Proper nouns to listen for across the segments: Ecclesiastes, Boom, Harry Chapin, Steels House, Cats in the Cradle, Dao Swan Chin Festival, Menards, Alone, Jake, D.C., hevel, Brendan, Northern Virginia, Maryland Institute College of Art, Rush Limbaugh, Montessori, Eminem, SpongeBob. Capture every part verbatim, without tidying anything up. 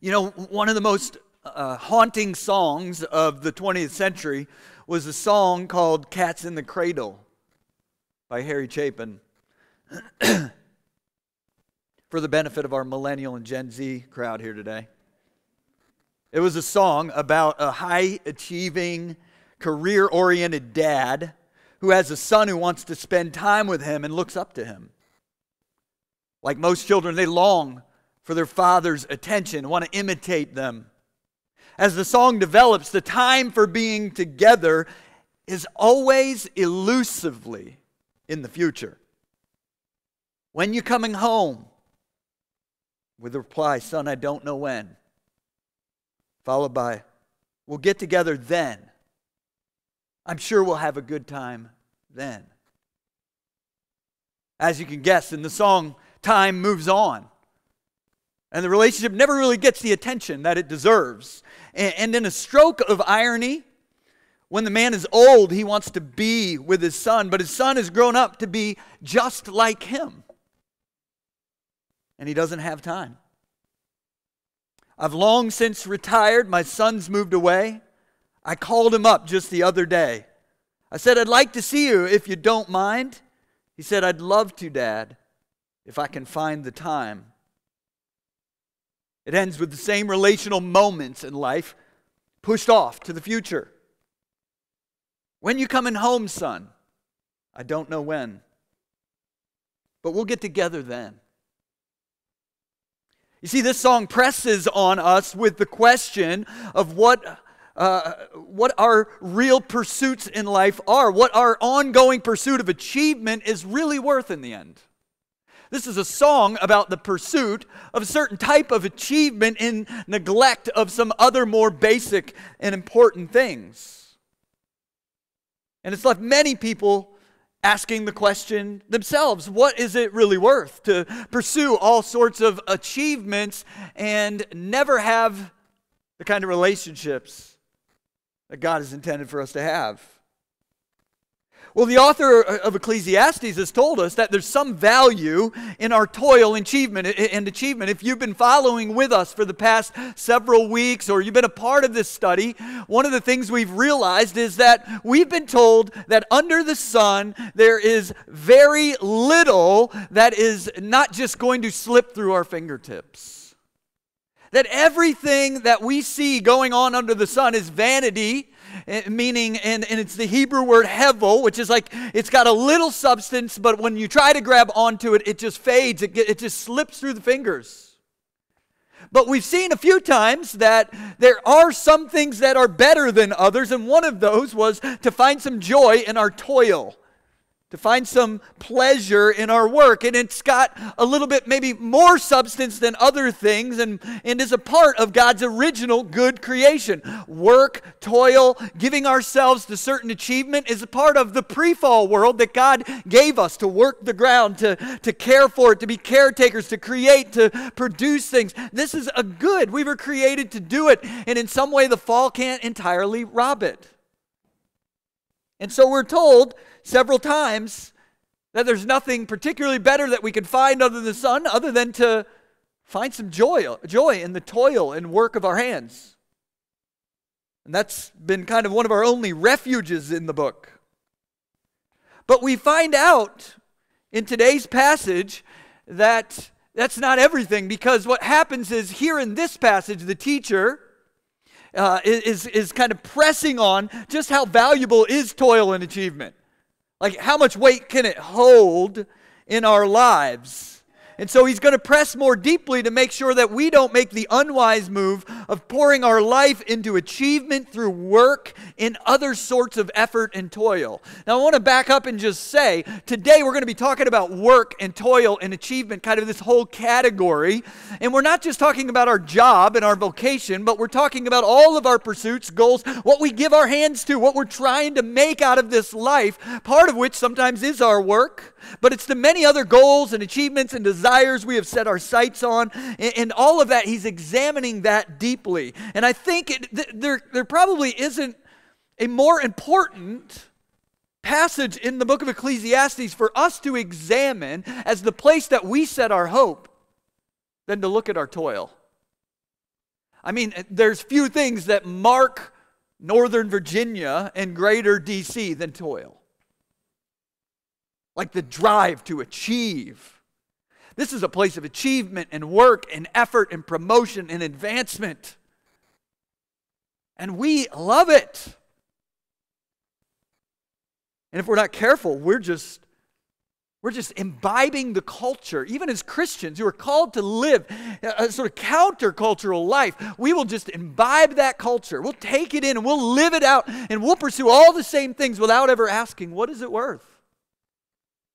You know, one of the most uh, haunting songs of the twentieth century was a song called Cats in the Cradle by Harry Chapin. For the benefit of our millennial and Gen Z crowd here today. It was a song about a high-achieving, career-oriented dad who has a son who wants to spend time with him and looks up to him. Like most children, they long for their father's attention, want to imitate them. As the song develops, the time for being together is always elusively in the future. When you coming home? With the reply, son, I don't know when. Followed by, we'll get together then. I'm sure we'll have a good time then. As you can guess, in the song, time moves on. And the relationship never really gets the attention that it deserves. And, and in a stroke of irony, when the man is old, he wants to be with his son, but his son has grown up to be just like him. And he doesn't have time. I've long since retired. My son's moved away. I called him up just the other day. I said, I'd like to see you if you don't mind. He said, I'd love to, Dad, if I can find the time. It ends with the same relational moments in life pushed off to the future. When you coming home, son? I don't know when. But we'll get together then. You see, this song presses on us with the question of what, uh, what our real pursuits in life are, what our ongoing pursuit of achievement is really worth in the end. This is a song about the pursuit of a certain type of achievement in neglect of some other more basic and important things. And it's left many people asking the question themselves, what is it really worth to pursue all sorts of achievements and never have the kind of relationships that God has intended for us to have? Well, the author of Ecclesiastes has told us that there's some value in our toil and achievement. If you've been following with us for the past several weeks or you've been a part of this study, one of the things we've realized is that we've been told that under the sun there is very little that is not just going to slip through our fingertips. That everything that we see going on under the sun is vanity. Meaning, and, and it's the Hebrew word hevel, which is like, it's got a little substance, but when you try to grab onto it, it just fades, it, get, it just slips through the fingers. But we've seen a few times that there are some things that are better than others, and one of those was to find some joy in our toil, to find some pleasure in our work, and it's got a little bit maybe more substance than other things and, and is a part of God's original good creation. Work, toil, giving ourselves to certain achievement is a part of the pre-fall world that God gave us to work the ground, to, to care for it, to be caretakers, to create, to produce things. This is a good. We were created to do it, and in some way the fall can't entirely rob it. And so we're told several times that there's nothing particularly better that we can find under the sun other than to find some joy, joy in the toil and work of our hands. And that's been kind of one of our only refuges in the book. But we find out in today's passage that that's not everything, because what happens is here in this passage, the teacher Uh, is, is kind of pressing on just how valuable is toil and achievement. Like, how much weight can it hold in our lives? And so he's going to press more deeply to make sure that we don't make the unwise move of pouring our life into achievement through work and other sorts of effort and toil. Now, I want to back up and just say, today we're going to be talking about work and toil and achievement, kind of this whole category. And we're not just talking about our job and our vocation, but we're talking about all of our pursuits, goals, what we give our hands to, what we're trying to make out of this life, part of which sometimes is our work, but it's the many other goals and achievements and desires we have set our sights on, and, and all of that. He's examining that deeply. And I think it, th- there, there probably isn't a more important passage in the book of Ecclesiastes for us to examine as the place that we set our hope than to look at our toil I mean, there's few things that mark Northern Virginia and greater D C than toil. Like the drive to achieve. This is a place of achievement and work and effort and promotion and advancement. And we love it. And if we're not careful, we're just, we're just imbibing the culture. Even as Christians who are called to live a sort of countercultural life, we will just imbibe that culture. We'll take it in and we'll live it out and we'll pursue all the same things without ever asking, what is it worth?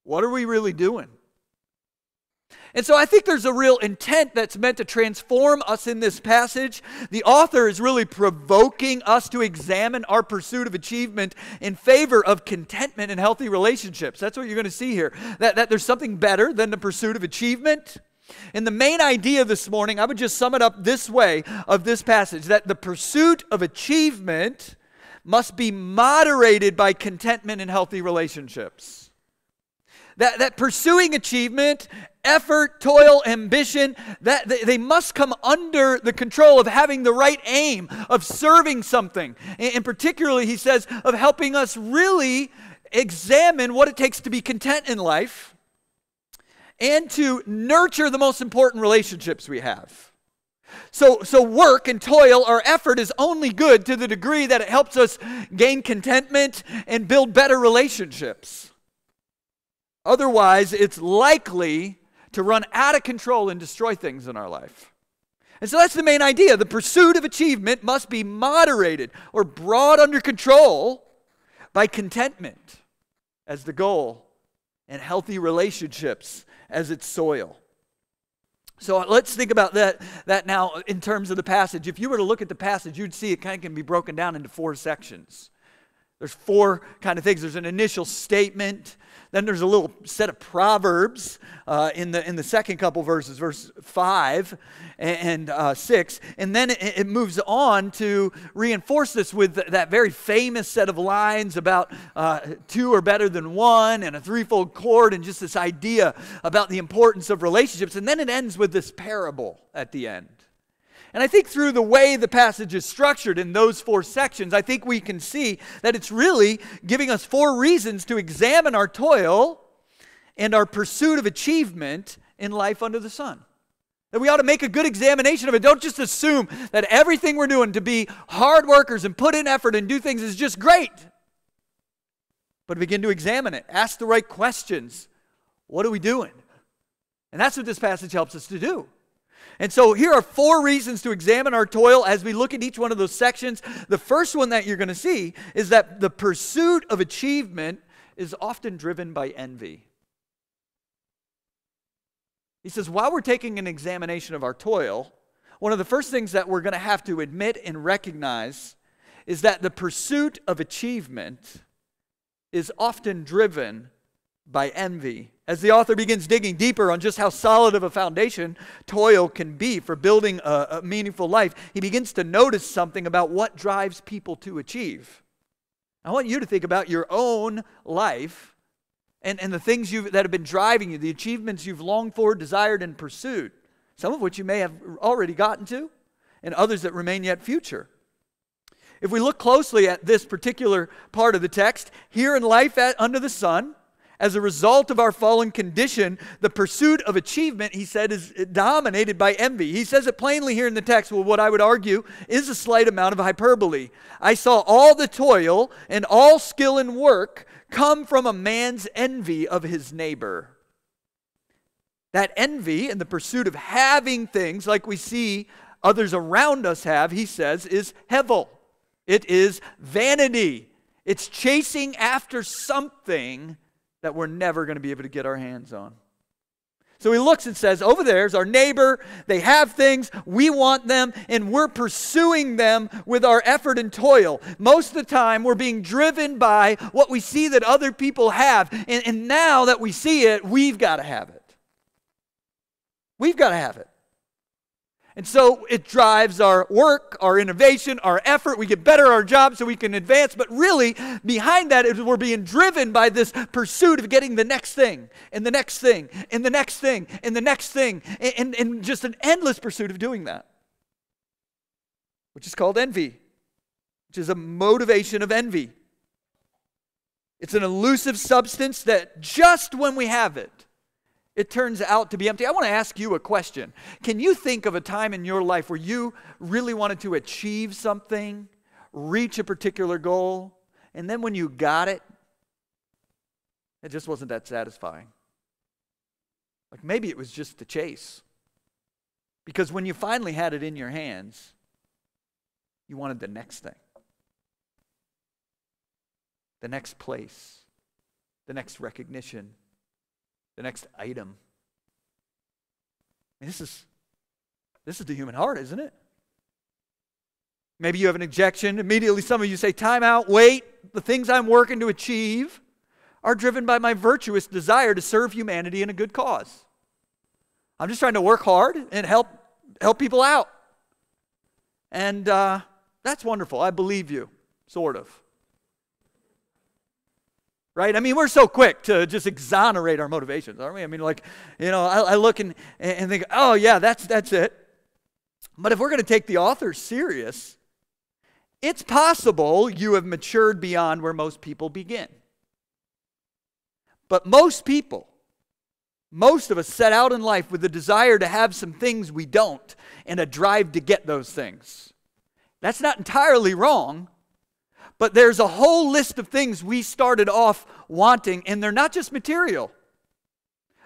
What are we really doing? And so I think there's a real intent that's meant to transform us in this passage. The author is really provoking us to examine our pursuit of achievement in favor of contentment and healthy relationships. That's what you're going to see here, that, that there's something better than the pursuit of achievement. And the main idea this morning, I would just sum it up this way of this passage, that the pursuit of achievement must be moderated by contentment and healthy relationships. That, that pursuing achievement, effort, toil, ambition, that they, they must come under the control of having the right aim, of serving something. And, and particularly, he says, of helping us really examine what it takes to be content in life and to nurture the most important relationships we have. So, so work and toil or effort is only good to the degree that it helps us gain contentment and build better relationships. Otherwise, it's likely to run out of control and destroy things in our life. And so that's the main idea. The pursuit of achievement must be moderated or brought under control by contentment as the goal and healthy relationships as its soil. So let's think about that, that now in terms of the passage. If you were to look at the passage, you'd see it kind of can be broken down into four sections. There's four kind of things. There's an initial statement. Then there's a little set of proverbs uh, in the in the second couple verses, verse five and, and uh, six, and then it, it moves on to reinforce this with that very famous set of lines about uh, two are better than one, and a threefold cord, and just this idea about the importance of relationships. And then it ends with this parable at the end. And I think through the way the passage is structured in those four sections, I think we can see that it's really giving us four reasons to examine our toil and our pursuit of achievement in life under the sun. That we ought to make a good examination of it. Don't just assume that everything we're doing to be hard workers and put in effort and do things is just great. But begin to examine it. Ask the right questions. What are we doing? And that's what this passage helps us to do. And so here are four reasons to examine our toil as we look at each one of those sections. The first one that you're going to see is that the pursuit of achievement is often driven by envy. He says, while we're taking an examination of our toil, one of the first things that we're going to have to admit and recognize is that the pursuit of achievement is often driven by envy. As the author begins digging deeper on just how solid of a foundation toil can be for building a, a meaningful life, he begins to notice something about what drives people to achieve. I want you to think about your own life and, and the things you've, that have been driving you, the achievements you've longed for, desired, and pursued, some of which you may have already gotten to, and others that remain yet future. If we look closely at this particular part of the text, here in life at, under the sun, as a result of our fallen condition, the pursuit of achievement, he said, is dominated by envy. He says it plainly here in the text. Well, what I would argue is a slight amount of hyperbole. I saw all the toil and all skill and work come from a man's envy of his neighbor. That envy and the pursuit of having things like we see others around us have, he says, is hevel. It is vanity. It's chasing after something that we're never going to be able to get our hands on. So he looks and says, over there's our neighbor, they have things, we want them, and we're pursuing them with our effort and toil. Most of the time, we're being driven by what we see that other people have, and, and now that we see it, we've got to have it. We've got to have it. And so it drives our work, our innovation, our effort. We get better at our job so we can advance. But really, behind that is we're being driven by this pursuit of getting the next thing, and the next thing, and the next thing, and the next thing, and, and, and just an endless pursuit of doing that. which is called envy, which is a motivation of envy. It's an elusive substance that just when we have it, it turns out to be empty. I want to ask you a question. Can you think of a time in your life where you really wanted to achieve something, reach a particular goal, and then when you got it, it just wasn't that satisfying? Like maybe it was just the chase. Because when you finally had it in your hands, you wanted the next thing, the next place, the next recognition, the next item. I mean, this is, this is the human heart, isn't it? Maybe you have an objection. Immediately some of you say, time out, wait. The things I'm working to achieve are driven by my virtuous desire to serve humanity in a good cause. I'm just trying to work hard and help, help people out. And uh, that's wonderful. I believe you, sort of. Right? I mean, we're so quick to just exonerate our motivations, aren't we? I mean, like, you know, I, I look and, and think, oh, yeah, that's, that's it. But if we're going to take the author serious, it's possible you have matured beyond where most people begin. But most people, most of us set out in life with a desire to have some things we don't and a drive to get those things. That's not entirely wrong. But there's a whole list of things we started off wanting, and they're not just material.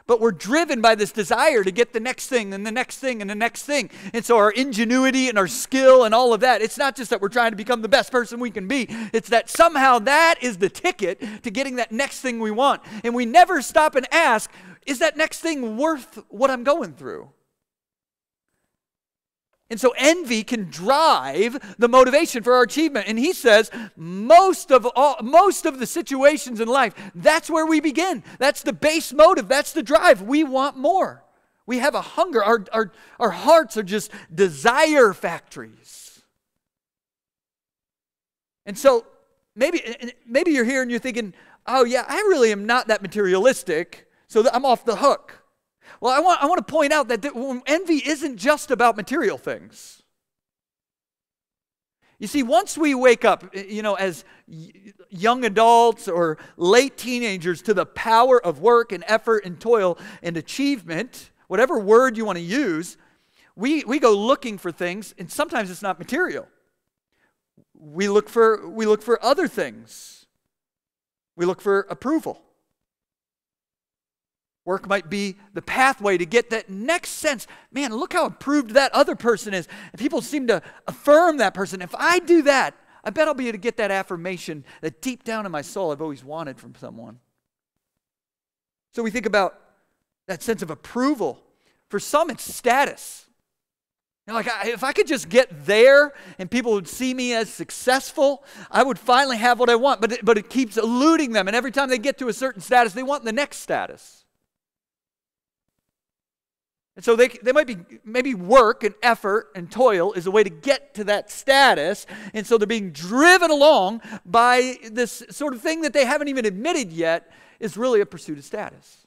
But we're driven by this desire to get the next thing and the next thing and the next thing. And so our ingenuity and our skill and all of that, it's not just that we're trying to become the best person we can be. It's that somehow that is the ticket to getting that next thing we want. And we never stop and ask, is that next thing worth what I'm going through? And so envy can drive the motivation for our achievement. And he says most of all, most of the situations in life, that's where we begin. That's the base motive. That's the drive. We want more. We have a hunger. Our, our, our hearts are just desire factories. And so maybe, maybe you're here and you're thinking, oh yeah, I really am not that materialistic, so I'm off the hook. Well, I want, I want to point out that th- envy isn't just about material things. You see, once we wake up, you know, as y- young adults or late teenagers to the power of work and effort and toil and achievement, whatever word you want to use, we, we go looking for things, and sometimes it's not material. We look for, we look for other things. We look for approval. Work might be the pathway to get that next sense. Man, look how improved that other person is. And people seem to affirm that person. If I do that, I bet I'll be able to get that affirmation that deep down in my soul I've always wanted from someone. So we think about that sense of approval. For some, it's status. You know, like I, if I could just get there and people would see me as successful, I would finally have what I want. But it, but it keeps eluding them. And every time they get to a certain status, they want the next status. And so they, they might be, maybe work and effort and toil is a way to get to that status. And so they're being driven along by this sort of thing that they haven't even admitted yet is really a pursuit of status.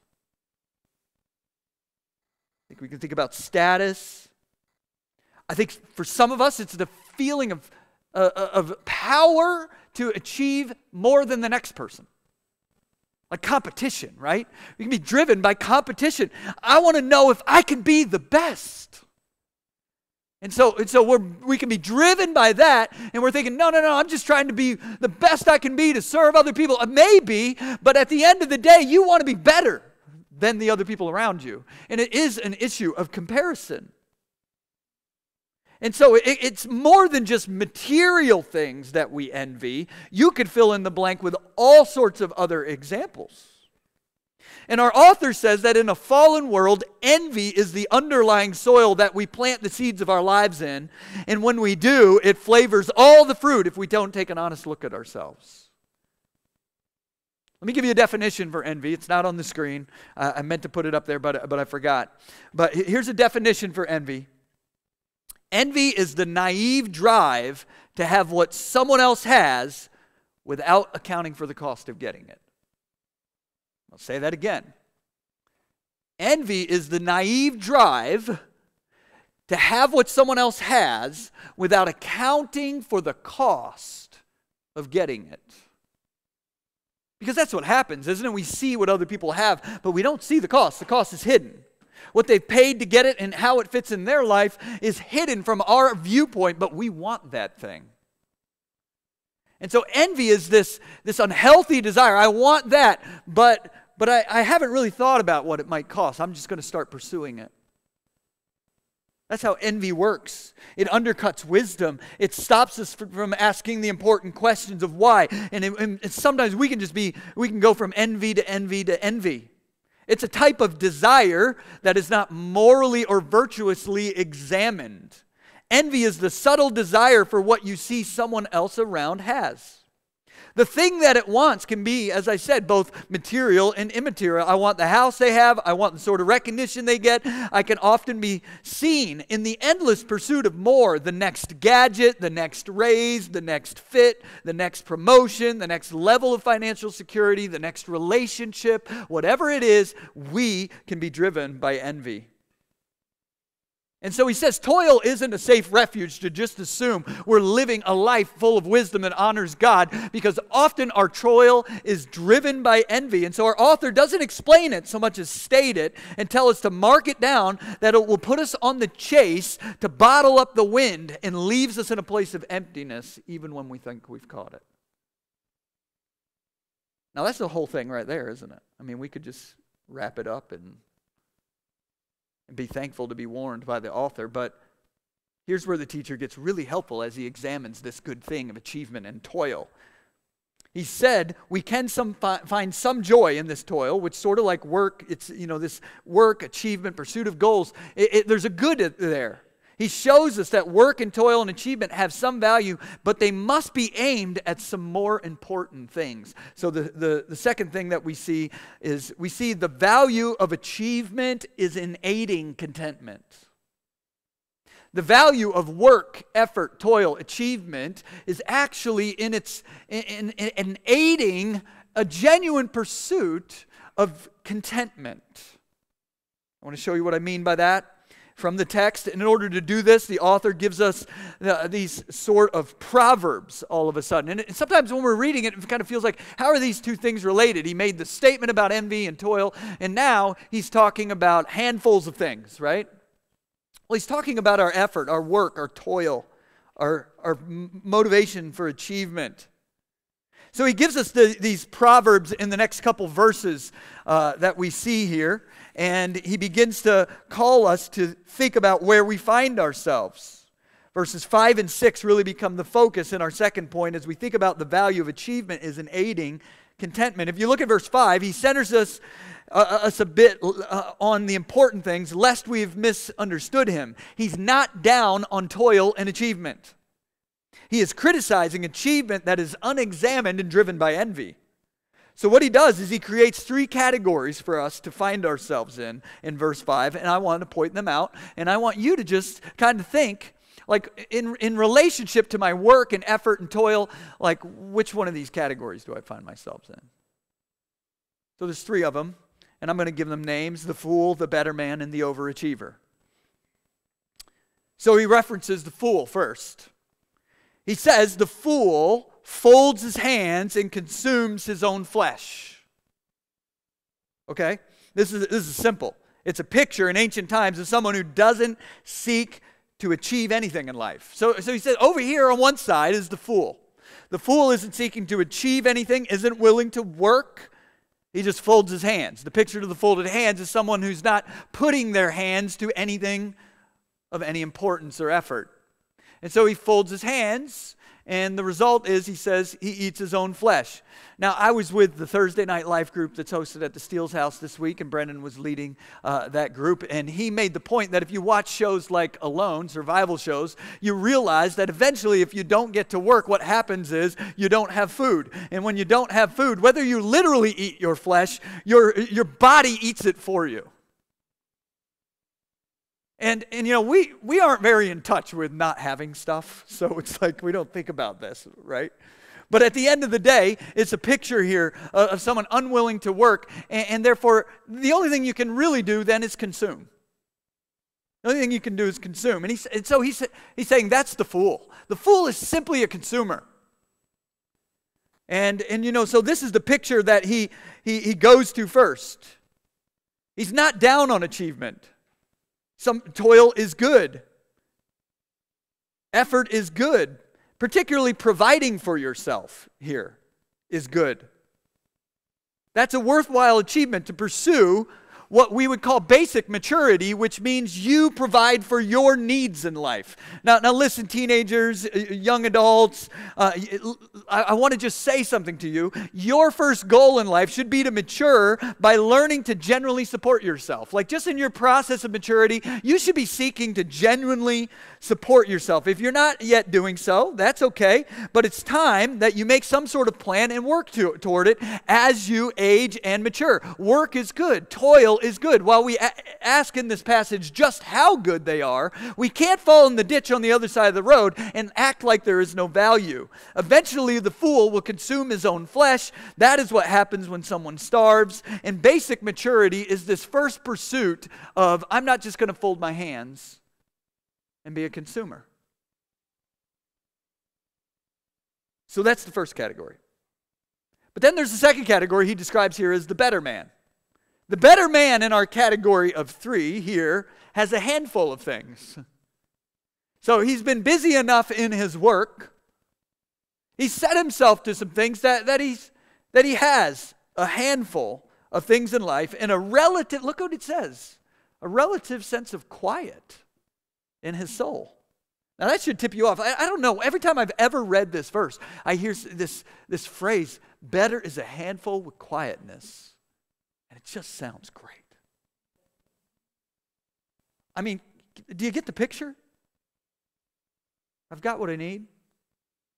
I think we can think about status. I think for some of us, it's the feeling of, uh, of power to achieve more than the next person. Like competition, right? We can be driven by competition. I want to know if I can be the best. And so, and so we're, we can be driven by that, and we're thinking, no, no, no, I'm just trying to be the best I can be to serve other people. Maybe, but at the end of the day, you want to be better than the other people around you. And it is an issue of comparison. And so it, it's more than just material things that we envy. You could fill in the blank with all sorts of other examples. And our author says that in a fallen world, envy is the underlying soil that we plant the seeds of our lives in. And when we do, it flavors all the fruit if we don't take an honest look at ourselves. Let me give you a definition for envy. It's not on the screen. Uh, I meant to put it up there, but, but I forgot. But here's a definition for envy. Envy is the naive drive to have what someone else has without accounting for the cost of getting it. I'll say that again. Envy is the naive drive to have what someone else has without accounting for the cost of getting it. Because that's what happens, isn't it? We see what other people have, but we don't see the cost. The cost is hidden. What they've paid to get it and how it fits in their life is hidden from our viewpoint, but we want that thing. And so envy is this, this unhealthy desire. I want that, but, but I, I haven't really thought about what it might cost. I'm just going to start pursuing it. That's how envy works. It undercuts wisdom. It stops us from asking the important questions of why. And, it, and sometimes we can just be, we can go from envy to envy to envy. It's a type of desire that is not morally or virtuously examined. Envy is the subtle desire for what you see someone else around has. The thing that it wants can be, as I said, both material and immaterial. I want the house they have. I want the sort of recognition they get. I can often be seen in the endless pursuit of more. The next gadget, the next raise, the next fit, the next promotion, the next level of financial security, the next relationship. Whatever it is, we can be driven by envy. And so he says toil isn't a safe refuge to just assume we're living a life full of wisdom that honors God, because often our toil is driven by envy. And so our author doesn't explain it so much as state it and tell us to mark it down, that it will put us on the chase to bottle up the wind and leaves us in a place of emptiness even when we think we've caught it. Now that's the whole thing right there, isn't it? I mean, we could just wrap it up and be thankful to be warned by the author, but here's where the teacher gets really helpful as he examines this good thing of achievement and toil. He said, we can some fi find some joy in this toil, which sort of like work, it's, you know, this work, achievement, pursuit of goals, it, it, there's a good there. He shows us that work and toil and achievement have some value, but they must be aimed at some more important things. So the, the, the second thing that we see is we see the value of achievement is in aiding contentment. The value of work, effort, toil, achievement is actually in its in, in, in aiding a genuine pursuit of contentment. I want to show you what I mean by that from the text. And in order to do this, the author gives us uh, these sort of proverbs all of a sudden. And, it, and sometimes when we're reading it, it kind of feels like, how are these two things related? He made the statement about envy and toil, and now he's talking about handfuls of things, right? Well, he's talking about our effort, our work, our toil, our, our motivation for achievement. So he gives us the, these proverbs in the next couple verses uh, that we see here. And he begins to call us to think about where we find ourselves. Verses five and six really become the focus in our second point as we think about the value of achievement is in aiding contentment. If you look at verse five, he centers us, uh, us a bit uh, on the important things, lest we have misunderstood him. He's not down on toil and achievement. He is criticizing achievement that is unexamined and driven by envy. So what he does is he creates three categories for us to find ourselves in, in verse five, and I want to point them out, and I want you to just kind of think, like, in, in relationship to my work and effort and toil, like, which one of these categories do I find myself in? So there's three of them, and I'm going to give them names: the fool, the better man, and the overachiever. So he references the fool first. He says, the fool folds his hands and consumes his own flesh. Okay? This is, this is simple. It's a picture in ancient times of someone who doesn't seek to achieve anything in life. So, so he said, over here on one side is the fool. The fool isn't seeking to achieve anything, isn't willing to work. He just folds his hands. The picture of the folded hands is someone who's not putting their hands to anything of any importance or effort. And so he folds his hands, and the result is, he says, he eats his own flesh. Now, I was with the Thursday Night Life group that's hosted at the Steels House this week, and Brendan was leading uh, that group, and he made the point that if you watch shows like Alone, survival shows, you realize that eventually if you don't get to work, what happens is you don't have food. And when you don't have food, whether you literally eat your flesh, your, your body eats it for you. And, and you know, we, we aren't very in touch with not having stuff, so it's like we don't think about this, right? But at the end of the day, it's a picture here of, of someone unwilling to work, and, and therefore, the only thing you can really do then is consume. The only thing you can do is consume. And, he, and so he's, he's saying that's the fool. The fool is simply a consumer. And, and you know, so this is the picture that he, he, he goes to first. He's not down on achievement. Some toil is good. Effort is good. Particularly providing for yourself here is good. That's a worthwhile achievement to pursue what we would call basic maturity, which means you provide for your needs in life. Now, now listen, teenagers, young adults, uh, I, I want to just say something to you. Your first goal in life should be to mature by learning to generally support yourself. Like just in your process of maturity, you should be seeking to genuinely support yourself. If you're not yet doing so, that's okay, but it's time that you make some sort of plan and work to, toward it as you age and mature. Work is good. Toil is good. While we a- ask in this passage just how good they are, we can't fall in the ditch on the other side of the road and act like there is no value. Eventually, the fool will consume his own flesh. That is what happens when someone starves. And basic maturity is this first pursuit of, I'm not just going to fold my hands and be a consumer. So that's the first category. But then there's the second category he describes here as the better man. The better man in our category of three here has a handful of things. So he's been busy enough in his work. He's set himself to some things that, that, he's, that he has a handful of things in life and a relative, look what it says, a relative sense of quiet in his soul. Now that should tip you off. I, I don't know, every time I've ever read this verse, I hear this, this phrase, better is a handful with quietness. And it just sounds great. I mean, do you get the picture? I've got what I need.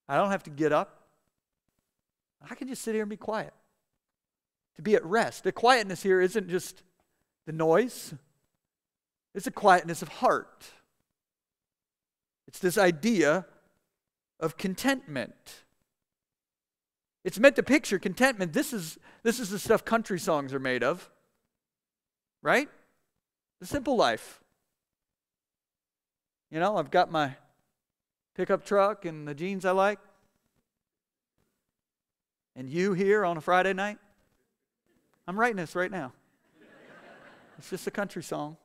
I don't have to get up. I can just sit here and be quiet. To be at rest. The quietness here isn't just the noise. It's a quietness of heart. It's this idea of contentment. It's meant to picture contentment. This is, this is the stuff country songs are made of, right? The simple life. You know, I've got my pickup truck and the jeans I like. And you here on a Friday night. I'm writing this right now. It's just a country song.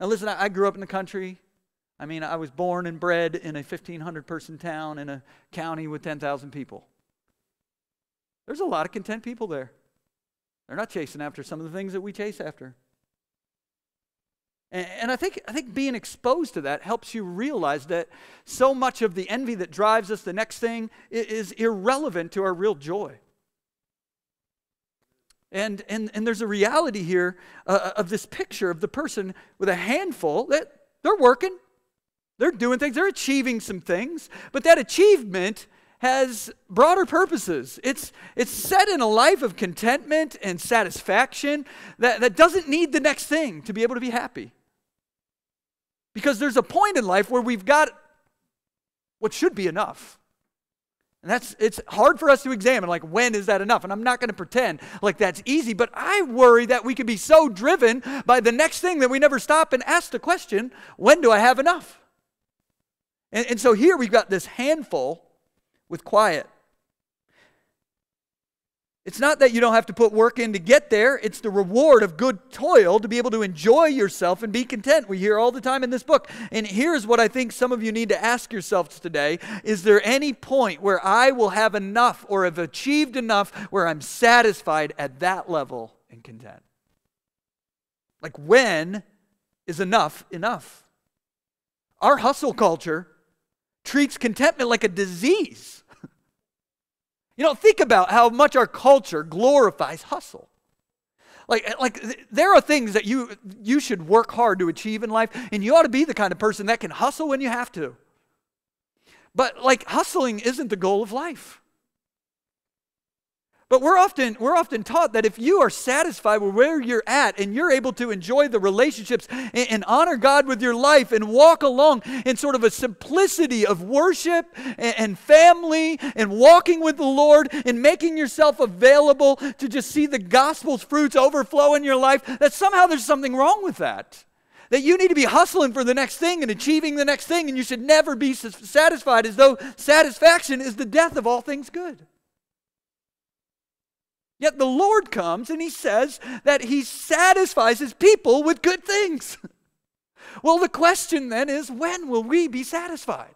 Now listen, I, I grew up in the country. I mean, I was born and bred in a fifteen hundred person town in a county with ten thousand people. There's a lot of content people there. They're not chasing after some of the things that we chase after. And, and I think, I think being exposed to that helps you realize that so much of the envy that drives us, the next thing, is irrelevant to our real joy. And, and, and there's a reality here uh, of this picture of the person with a handful that they're working. They're doing things, they're achieving some things, but that achievement has broader purposes. It's, it's set in a life of contentment and satisfaction that, that doesn't need the next thing to be able to be happy. Because there's a point in life where we've got what should be enough. And that's, it's hard for us to examine, like, when is that enough? And I'm not going to pretend like that's easy, but I worry that we could be so driven by the next thing that we never stop and ask the question, when do I have enough? And, and so here we've got this handful with quiet. It's not that you don't have to put work in to get there. It's the reward of good toil to be able to enjoy yourself and be content. We hear all the time in this book. And here's what I think some of you need to ask yourselves today. Is there any point where I will have enough or have achieved enough where I'm satisfied at that level and content? Like, when is enough enough? Our hustle culture treats contentment like a disease. You know, think about how much our culture glorifies hustle. Like, like there are things that you, you should work hard to achieve in life, and you ought to be the kind of person that can hustle when you have to. But like, hustling isn't the goal of life. But we're often, we're often taught that if you are satisfied with where you're at and you're able to enjoy the relationships and, and honor God with your life and walk along in sort of a simplicity of worship and, and family and walking with the Lord and making yourself available to just see the gospel's fruits overflow in your life, that somehow there's something wrong with that. that you need to be hustling for the next thing and achieving the next thing, and you should never be satisfied, as though satisfaction is the death of all things good. Yet the Lord comes and he says that he satisfies his people with good things. Well, the question then is, when will we be satisfied?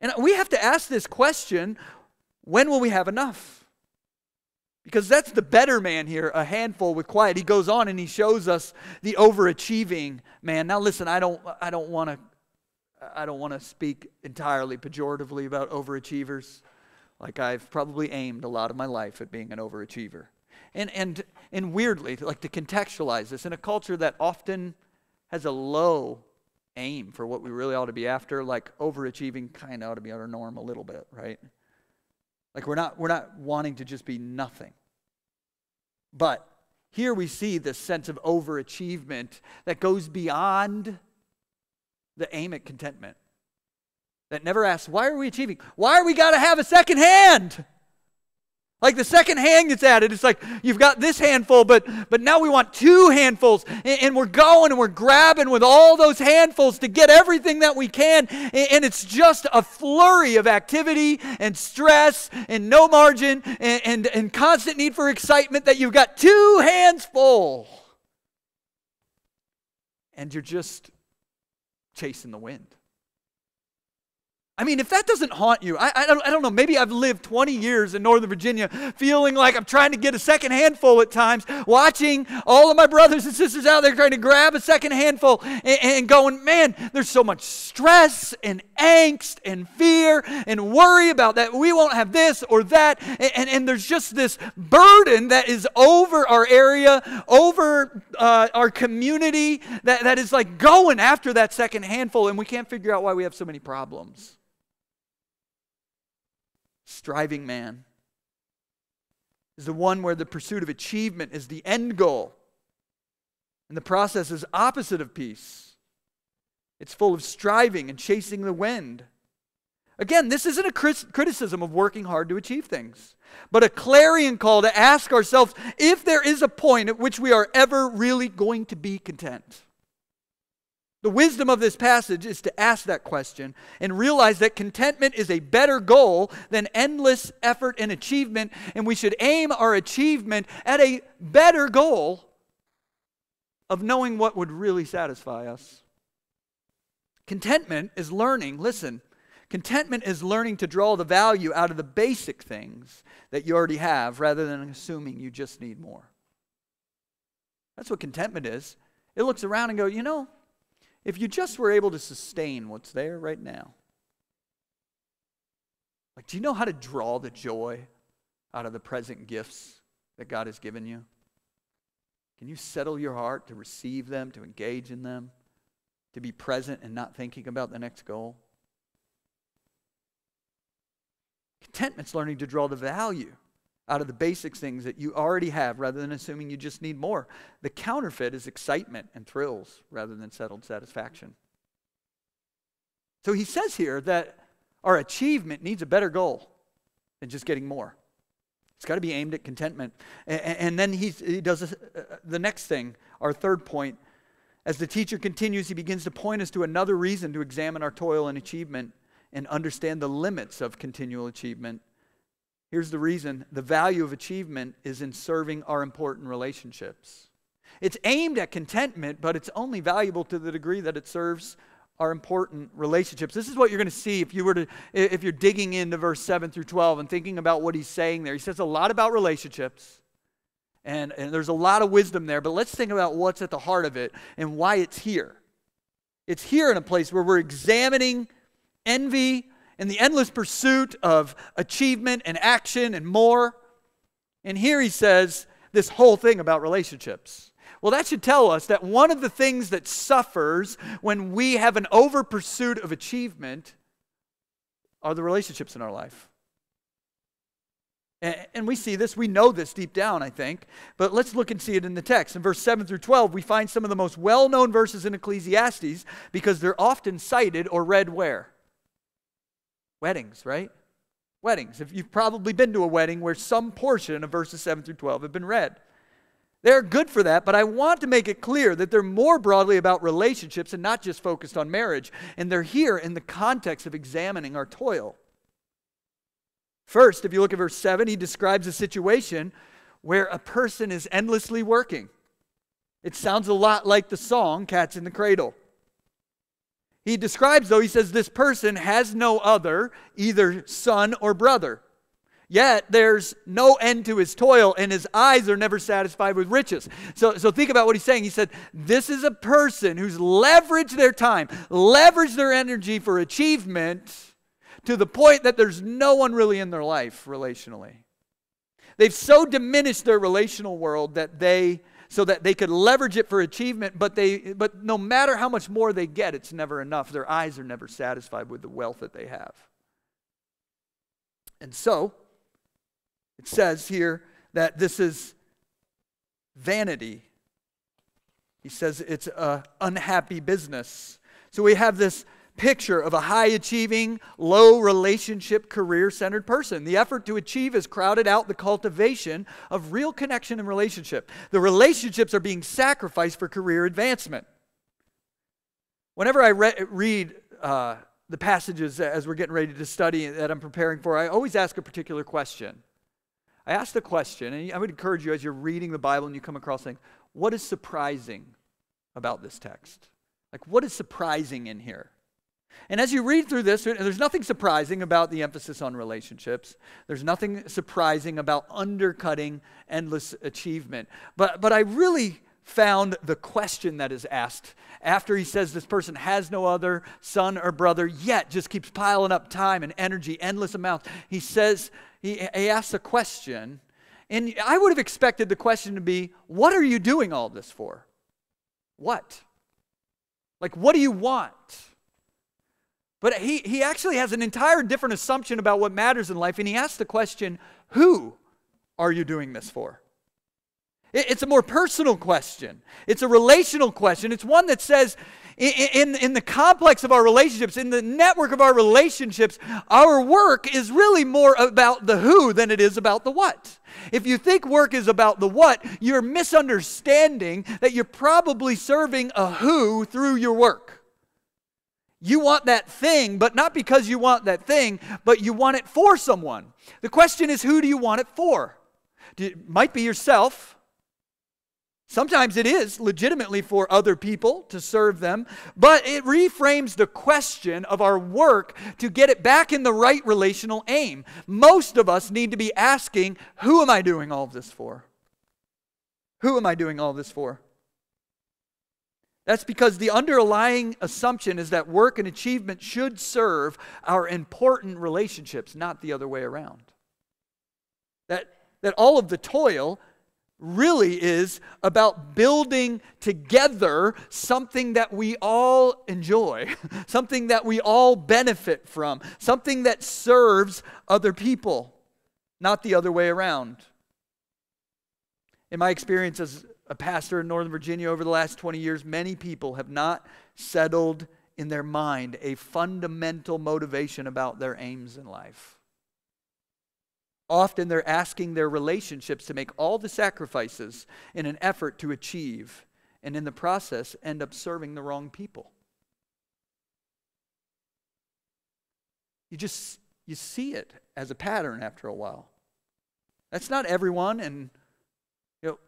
And we have to ask this question, when will we have enough? Because that's the better man here, a handful with quiet. He goes on and he shows us the overachieving man. Now listen, I don't I don't want to I don't want to speak entirely pejoratively about overachievers. Like, I've probably aimed a lot of my life at being an overachiever. And and and weirdly, like, to contextualize this, in a culture that often has a low aim for what we really ought to be after, like, overachieving kind of ought to be out of norm a little bit, right? Like, we're not we're not wanting to just be nothing. But here we see this sense of overachievement that goes beyond the aim at contentment. That never asks, why are we achieving? Why are we got to have a second hand? Like, the second hand gets added. It's like, you've got this handful, but but now we want two handfuls. And, and we're going and we're grabbing with all those handfuls to get everything that we can. And, and it's just a flurry of activity and stress and no margin and, and, and constant need for excitement that you've got two hands full. And you're just chasing the wind. I mean, if that doesn't haunt you, I, I, don't, I don't know, maybe I've lived twenty years in Northern Virginia feeling like I'm trying to get a second handful at times, watching all of my brothers and sisters out there trying to grab a second handful and, and going, man, there's so much stress and angst and fear and worry about that. We won't have this or that. And, and, and there's just this burden that is over our area, over uh, our community, that, that is like going after that second handful, and we can't figure out why we have so many problems. Striving man is the one where the pursuit of achievement is the end goal, and the process is opposite of peace. It's full of striving and chasing the wind. Again, this isn't a criticism of working hard to achieve things, but a clarion call to ask ourselves if there is a point at which we are ever really going to be content. The wisdom of this passage is to ask that question and realize that contentment is a better goal than endless effort and achievement, and we should aim our achievement at a better goal of knowing what would really satisfy us. Contentment is learning, listen, contentment is learning to draw the value out of the basic things that you already have rather than assuming you just need more. That's what contentment is. It looks around and goes, you know, if you just were able to sustain what's there right now. Like, do you know how to draw the joy out of the present gifts that God has given you? Can you settle your heart to receive them, to engage in them, to be present and not thinking about the next goal? Contentment's learning to draw the value out of the basic things that you already have rather than assuming you just need more. The counterfeit is excitement and thrills rather than settled satisfaction. So he says here that our achievement needs a better goal than just getting more. It's got to be aimed at contentment. And, and then he's, he does this, uh, the next thing, our third point. As the teacher continues, he begins to point us to another reason to examine our toil and achievement and understand the limits of continual achievement. Here's the reason. The value of achievement is in serving our important relationships. It's aimed at contentment, but it's only valuable to the degree that it serves our important relationships. This is what you're going to see if you were to, if you're digging into verse seven through twelve and thinking about what he's saying there. He says a lot about relationships, and, and there's a lot of wisdom there, but let's think about what's at the heart of it and why it's here. It's here in a place where we're examining envy, and the endless pursuit of achievement and action and more. And here he says this whole thing about relationships. Well, that should tell us that one of the things that suffers when we have an over pursuit of achievement are the relationships in our life. And, and we see this, we know this deep down, I think. But let's look and see it in the text. In verse seven through twelve, we find some of the most well-known verses in Ecclesiastes because they're often cited or read where? Weddings, right? Weddings. If you've probably been to a wedding where some portion of verses seven through twelve have been read. They're good for that, but I want to make it clear that they're more broadly about relationships and not just focused on marriage. And they're here in the context of examining our toil. First, if you look at verse seven, he describes a situation where a person is endlessly working. It sounds a lot like the song, Cats in the Cradle. He describes, though, he says, this person has no other, either son or brother. Yet there's no end to his toil, and his eyes are never satisfied with riches. So, so think about what he's saying. He said, this is a person who's leveraged their time, leveraged their energy for achievement to the point that there's no one really in their life relationally. They've so diminished their relational world that they... so that they could leverage it for achievement, but they, but no matter how much more they get, it's never enough. Their eyes are never satisfied with the wealth that they have. And so, it says here that this is vanity. He says it's an unhappy business. So we have this picture of a high-achieving, low-relationship, career-centered person. The effort to achieve has crowded out the cultivation of real connection and relationship. The relationships are being sacrificed for career advancement. Whenever I re read uh, the passages as we're getting ready to study that I'm preparing for, I always ask a particular question. I ask the question, and I would encourage you as you're reading the Bible and you come across things, what is surprising about this text? Like, what is surprising in here? And as you read through this, there's nothing surprising about the emphasis on relationships. There's nothing surprising about undercutting endless achievement. But, but I really found the question that is asked after he says this person has no other son or brother, yet just keeps piling up time and energy, endless amounts. He says, he, he asks a question, and I would have expected the question to be, what are you doing all this for? What? Like, what do you want? But he, he actually has an entire different assumption about what matters in life, and he asks the question, who are you doing this for? It, it's a more personal question. It's a relational question. It's one that says, in, in, in the complex of our relationships, in the network of our relationships, our work is really more about the who than it is about the what. If you think work is about the what, you're misunderstanding that you're probably serving a who through your work. You want that thing, but not because you want that thing, but you want it for someone. The question is, who do you want it for? It might be yourself. Sometimes it is legitimately for other people to serve them, but it reframes the question of our work to get it back in the right relational aim. Most of us need to be asking, who am I doing all this for? Who am I doing all this for? That's because the underlying assumption is that work and achievement should serve our important relationships, not the other way around. That, that all of the toil really is about building together something that we all enjoy, something that we all benefit from, something that serves other people, not the other way around. In my experience as a pastor in Northern Virginia over the last twenty years, many people have not settled in their mind a fundamental motivation about their aims in life. Often they're asking their relationships to make all the sacrifices in an effort to achieve, and in the process end up serving the wrong people. You just, you see it as a pattern after a while. That's not everyone, and you know,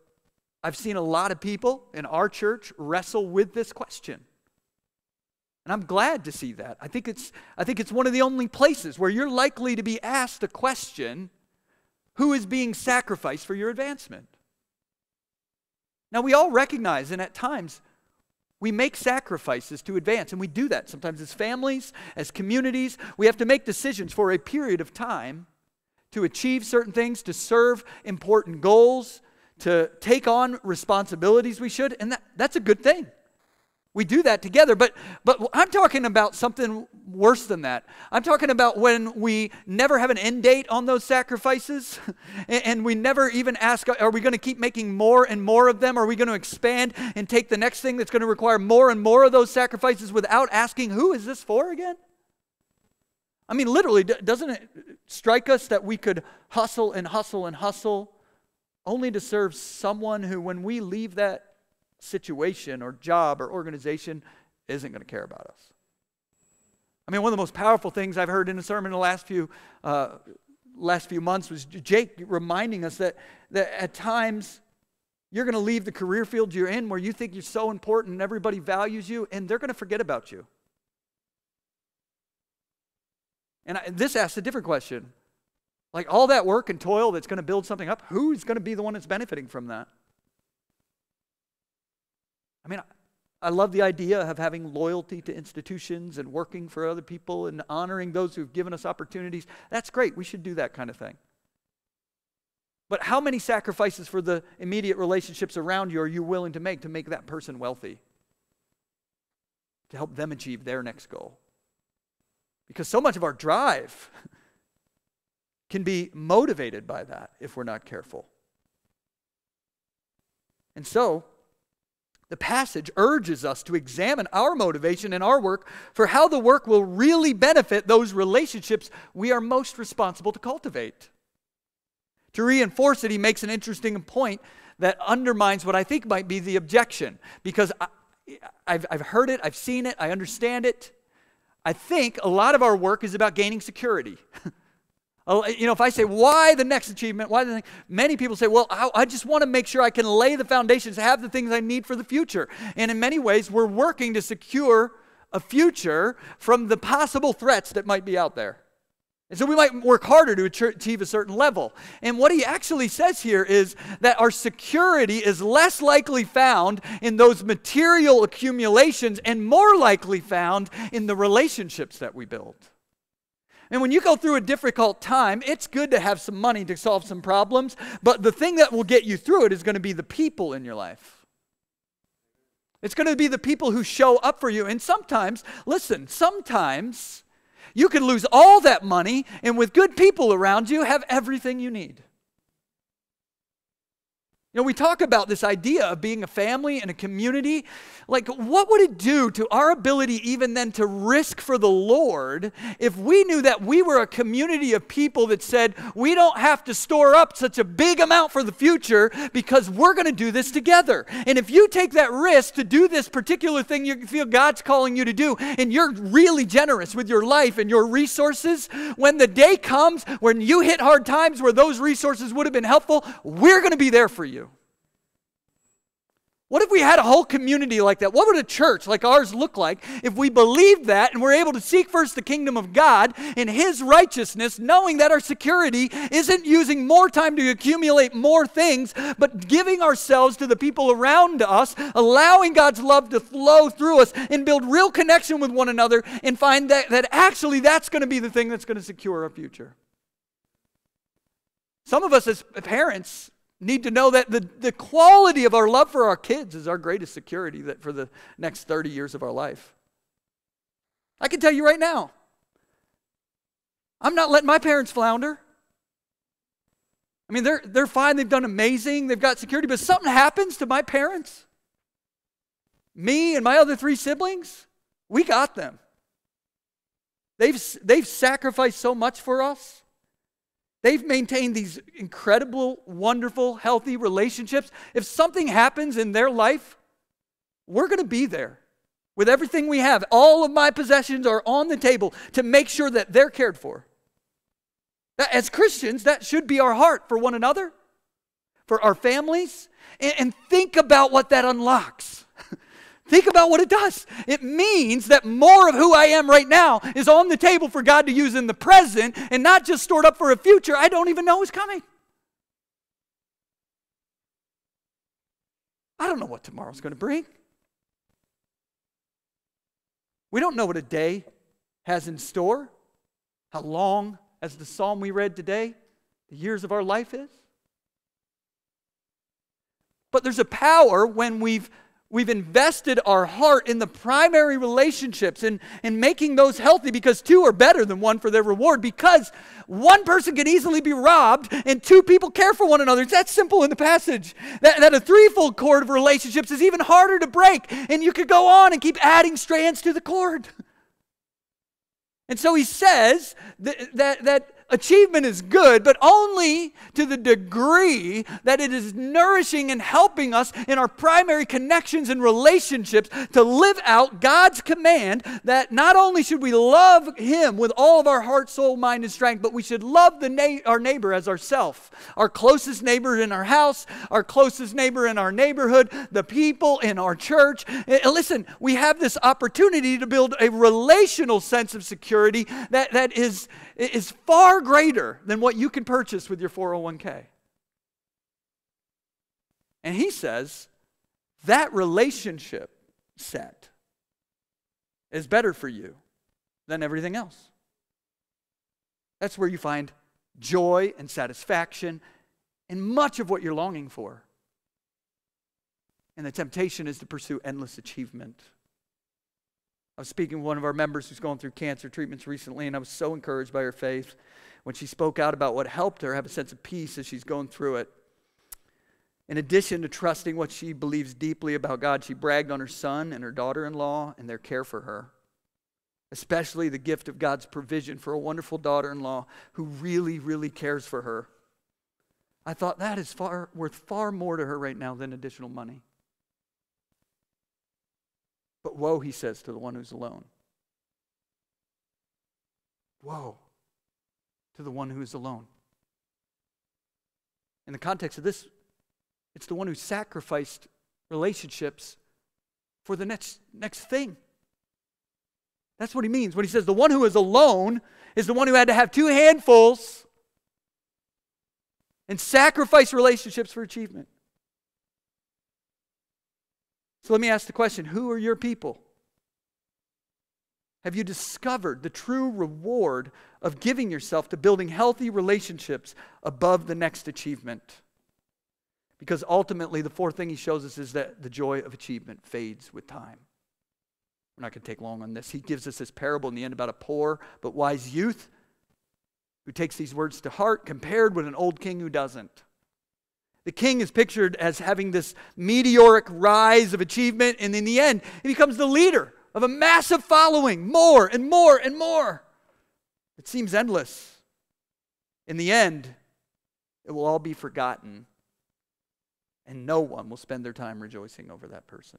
I've seen a lot of people in our church wrestle with this question. And I'm glad to see that. I think it's, I think it's one of the only places where you're likely to be asked the question, who is being sacrificed for your advancement? Now, we all recognize, and at times, we make sacrifices to advance, and we do that sometimes as families, as communities. We have to make decisions for a period of time to achieve certain things, to serve important goals, to take on responsibilities we should, and that, that's a good thing. We do that together, but, but I'm talking about something worse than that. I'm talking about when we never have an end date on those sacrifices, and, and we never even ask, are we going to keep making more and more of them? Are we going to expand and take the next thing that's going to require more and more of those sacrifices without asking, who is this for again? I mean, literally, doesn't it strike us that we could hustle and hustle and hustle only to serve someone who, when we leave that situation or job or organization, isn't going to care about us. I mean, one of the most powerful things I've heard in a sermon in the last few uh, last few months was Jake reminding us that, that at times you're going to leave the career field you're in where you think you're so important and everybody values you, and they're going to forget about you. And I, this asks a different question. Like, all that work and toil that's going to build something up, who's going to be the one that's benefiting from that? I mean, I love the idea of having loyalty to institutions and working for other people and honoring those who've given us opportunities. That's great. We should do that kind of thing. But how many sacrifices for the immediate relationships around you are you willing to make to make that person wealthy? To help them achieve their next goal? Because so much of our drive can be motivated by that if we're not careful. And so, the passage urges us to examine our motivation and our work for how the work will really benefit those relationships we are most responsible to cultivate. To reinforce it, he makes an interesting point that undermines what I think might be the objection. Because I, I've, I've heard it, I've seen it, I understand it. I think a lot of our work is about gaining security. You know, if I say, why the next achievement, why the next? Many people say, well, I, I just want to make sure I can lay the foundations, have the things I need for the future. And in many ways, we're working to secure a future from the possible threats that might be out there. And so we might work harder to achieve a certain level. And what he actually says here is that our security is less likely found in those material accumulations and more likely found in the relationships that we build. And when you go through a difficult time, it's good to have some money to solve some problems, but the thing that will get you through it is going to be the people in your life. It's going to be the people who show up for you. And sometimes, listen, sometimes you can lose all that money and with good people around you have everything you need. You know, we talk about this idea of being a family and a community. Like, what would it do to our ability even then to risk for the Lord if we knew that we were a community of people that said, we don't have to store up such a big amount for the future because we're going to do this together. And if you take that risk to do this particular thing you feel God's calling you to do, and you're really generous with your life and your resources, when the day comes when you hit hard times where those resources would have been helpful, we're going to be there for you. What if we had a whole community like that? What would a church like ours look like if we believed that and were able to seek first the kingdom of God and His righteousness, knowing that our security isn't using more time to accumulate more things, but giving ourselves to the people around us, allowing God's love to flow through us and build real connection with one another and find that, that actually that's going to be the thing that's going to secure our future. Some of us as parents need to know that the, the quality of our love for our kids is our greatest security that for the next thirty years of our life. I can tell you right now, I'm not letting my parents flounder. I mean, they're, they're fine. They've done amazing. They've got security. But something happens to my parents, me and my other three siblings, we got them. They've, they've sacrificed so much for us. They've maintained these incredible, wonderful, healthy relationships. If something happens in their life, we're going to be there with everything we have. All of my possessions are on the table to make sure that they're cared for. That, as Christians, that should be our heart for one another, for our families, and, and think about what that unlocks. Think about what it does. It means that more of who I am right now is on the table for God to use in the present and not just stored up for a future I don't even know is coming. I don't know what tomorrow's going to bring. We don't know what a day has in store, how long, as the psalm we read today, the years of our life is. But there's a power when we've We've invested our heart in the primary relationships and, and making those healthy, because two are better than one for their reward, because one person can easily be robbed and two people care for one another. It's that simple in the passage. That, that a threefold cord of relationships is even harder to break, and you could go on and keep adding strands to the cord. And so he says that, that, that achievement is good, but only to the degree that it is nourishing and helping us in our primary connections and relationships to live out God's command that not only should we love Him with all of our heart, soul, mind, and strength, but we should love the na- our neighbor as ourselves, our closest neighbor in our house, our closest neighbor in our neighborhood, the people in our church. And listen, we have this opportunity to build a relational sense of security that, that is, is far greater than what you can purchase with your four oh one k. And he says that relationship set is better for you than everything else. That's where you find joy and satisfaction and much of what you're longing for. And the temptation is to pursue endless achievement. I was speaking with one of our members who's going through cancer treatments recently, and I was so encouraged by her faith when she spoke out about what helped her have a sense of peace as she's going through it. In addition to trusting what she believes deeply about God, she bragged on her son and her daughter-in-law and their care for her, especially the gift of God's provision for a wonderful daughter-in-law who really, really cares for her. I thought that is far worth far more to her right now than additional money. But woe, he says, to the one who's alone. Woe to the one who is alone. In the context of this, it's the one who sacrificed relationships for the next, next thing. That's what he means when he says the one who is alone is the one who had to have two handfuls and sacrifice relationships for achievement. So let me ask the question, who are your people? Have you discovered the true reward of giving yourself to building healthy relationships above the next achievement? Because ultimately, the fourth thing he shows us is that the joy of achievement fades with time. We're not going to take long on this. He gives us this parable in the end about a poor but wise youth who takes these words to heart, compared with an old king who doesn't. The king is pictured as having this meteoric rise of achievement, and in the end, he becomes the leader of a massive following, more and more and more. It seems endless. In the end, it will all be forgotten, and no one will spend their time rejoicing over that person.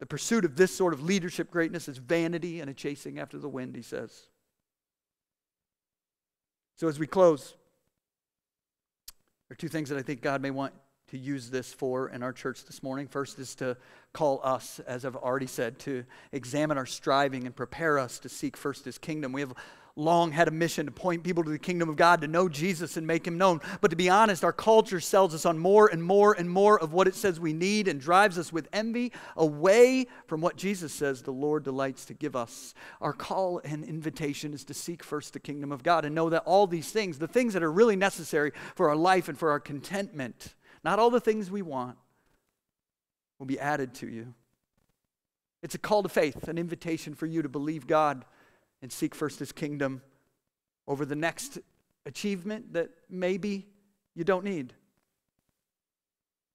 The pursuit of this sort of leadership greatness is vanity and a chasing after the wind, he says. So as we close, there are two things that I think God may want to use this for in our church this morning. First is to call us, as I've already said, to examine our striving and prepare us to seek first His kingdom. We have long had a mission to point people to the kingdom of God, to know Jesus and make Him known. But to be honest, our culture sells us on more and more and more of what it says we need and drives us with envy away from what Jesus says the Lord delights to give us. Our call and invitation is to seek first the kingdom of God and know that all these things, the things that are really necessary for our life and for our contentment, not all the things we want, will be added to you. It's a call to faith, an invitation for you to believe God and seek first His kingdom over the next achievement that maybe you don't need.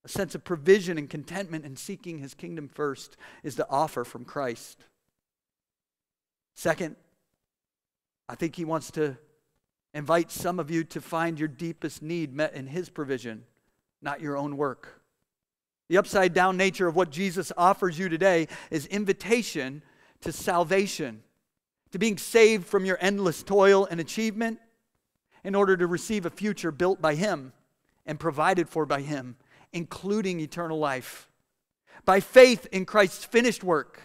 A sense of provision and contentment in seeking His kingdom first is the offer from Christ. Second, I think He wants to invite some of you to find your deepest need met in His provision, not your own work. The upside-down nature of what Jesus offers you today is invitation to salvation, to being saved from your endless toil and achievement in order to receive a future built by Him and provided for by Him, including eternal life. By faith in Christ's finished work,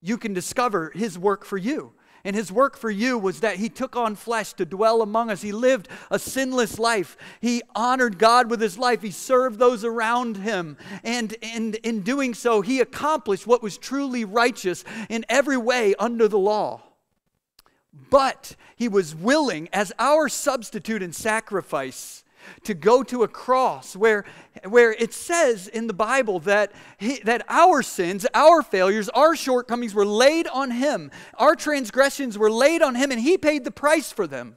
you can discover His work for you. And His work for you was that He took on flesh to dwell among us. He lived a sinless life. He honored God with His life. He served those around Him. And, and in doing so, He accomplished what was truly righteous in every way under the law. But He was willing, as our substitute and sacrifice, to go to a cross where, where it says in the Bible that, he, that our sins, our failures, our shortcomings were laid on Him. Our transgressions were laid on Him, and He paid the price for them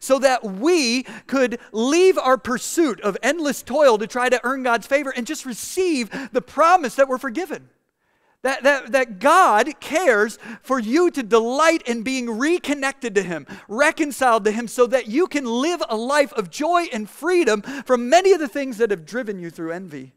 so that we could leave our pursuit of endless toil to try to earn God's favor and just receive the promise that we're forgiven. That, that, that God cares for you to delight in being reconnected to Him, reconciled to Him, so that you can live a life of joy and freedom from many of the things that have driven you through envy.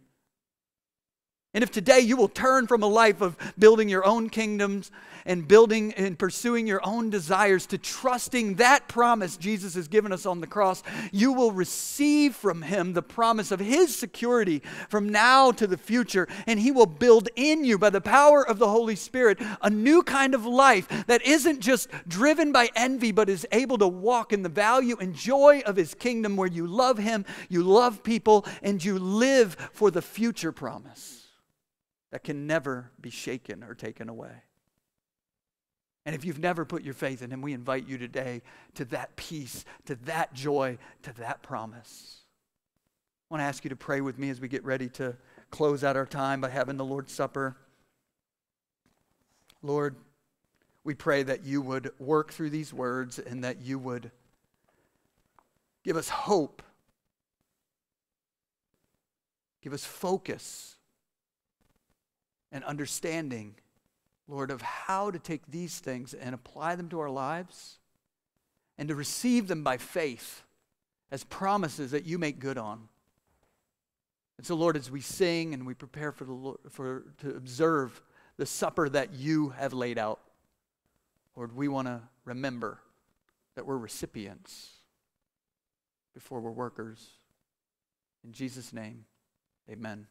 And if today you will turn from a life of building your own kingdoms and building and pursuing your own desires to trusting that promise Jesus has given us on the cross, you will receive from Him the promise of His security from now to the future. And He will build in you, by the power of the Holy Spirit, a new kind of life that isn't just driven by envy, but is able to walk in the value and joy of His kingdom, where you love Him, you love people, and you live for the future promise that can never be shaken or taken away. And if you've never put your faith in Him, we invite you today to that peace, to that joy, to that promise. I want to ask you to pray with me as we get ready to close out our time by having the Lord's Supper. Lord, we pray that you would work through these words and that you would give us hope, give us focus, and understanding, Lord, of how to take these things and apply them to our lives and to receive them by faith as promises that you make good on. And so, Lord, as we sing and we prepare for the Lord, for to observe the supper that you have laid out, Lord, we want to remember that we're recipients before we're workers. In Jesus' name, amen.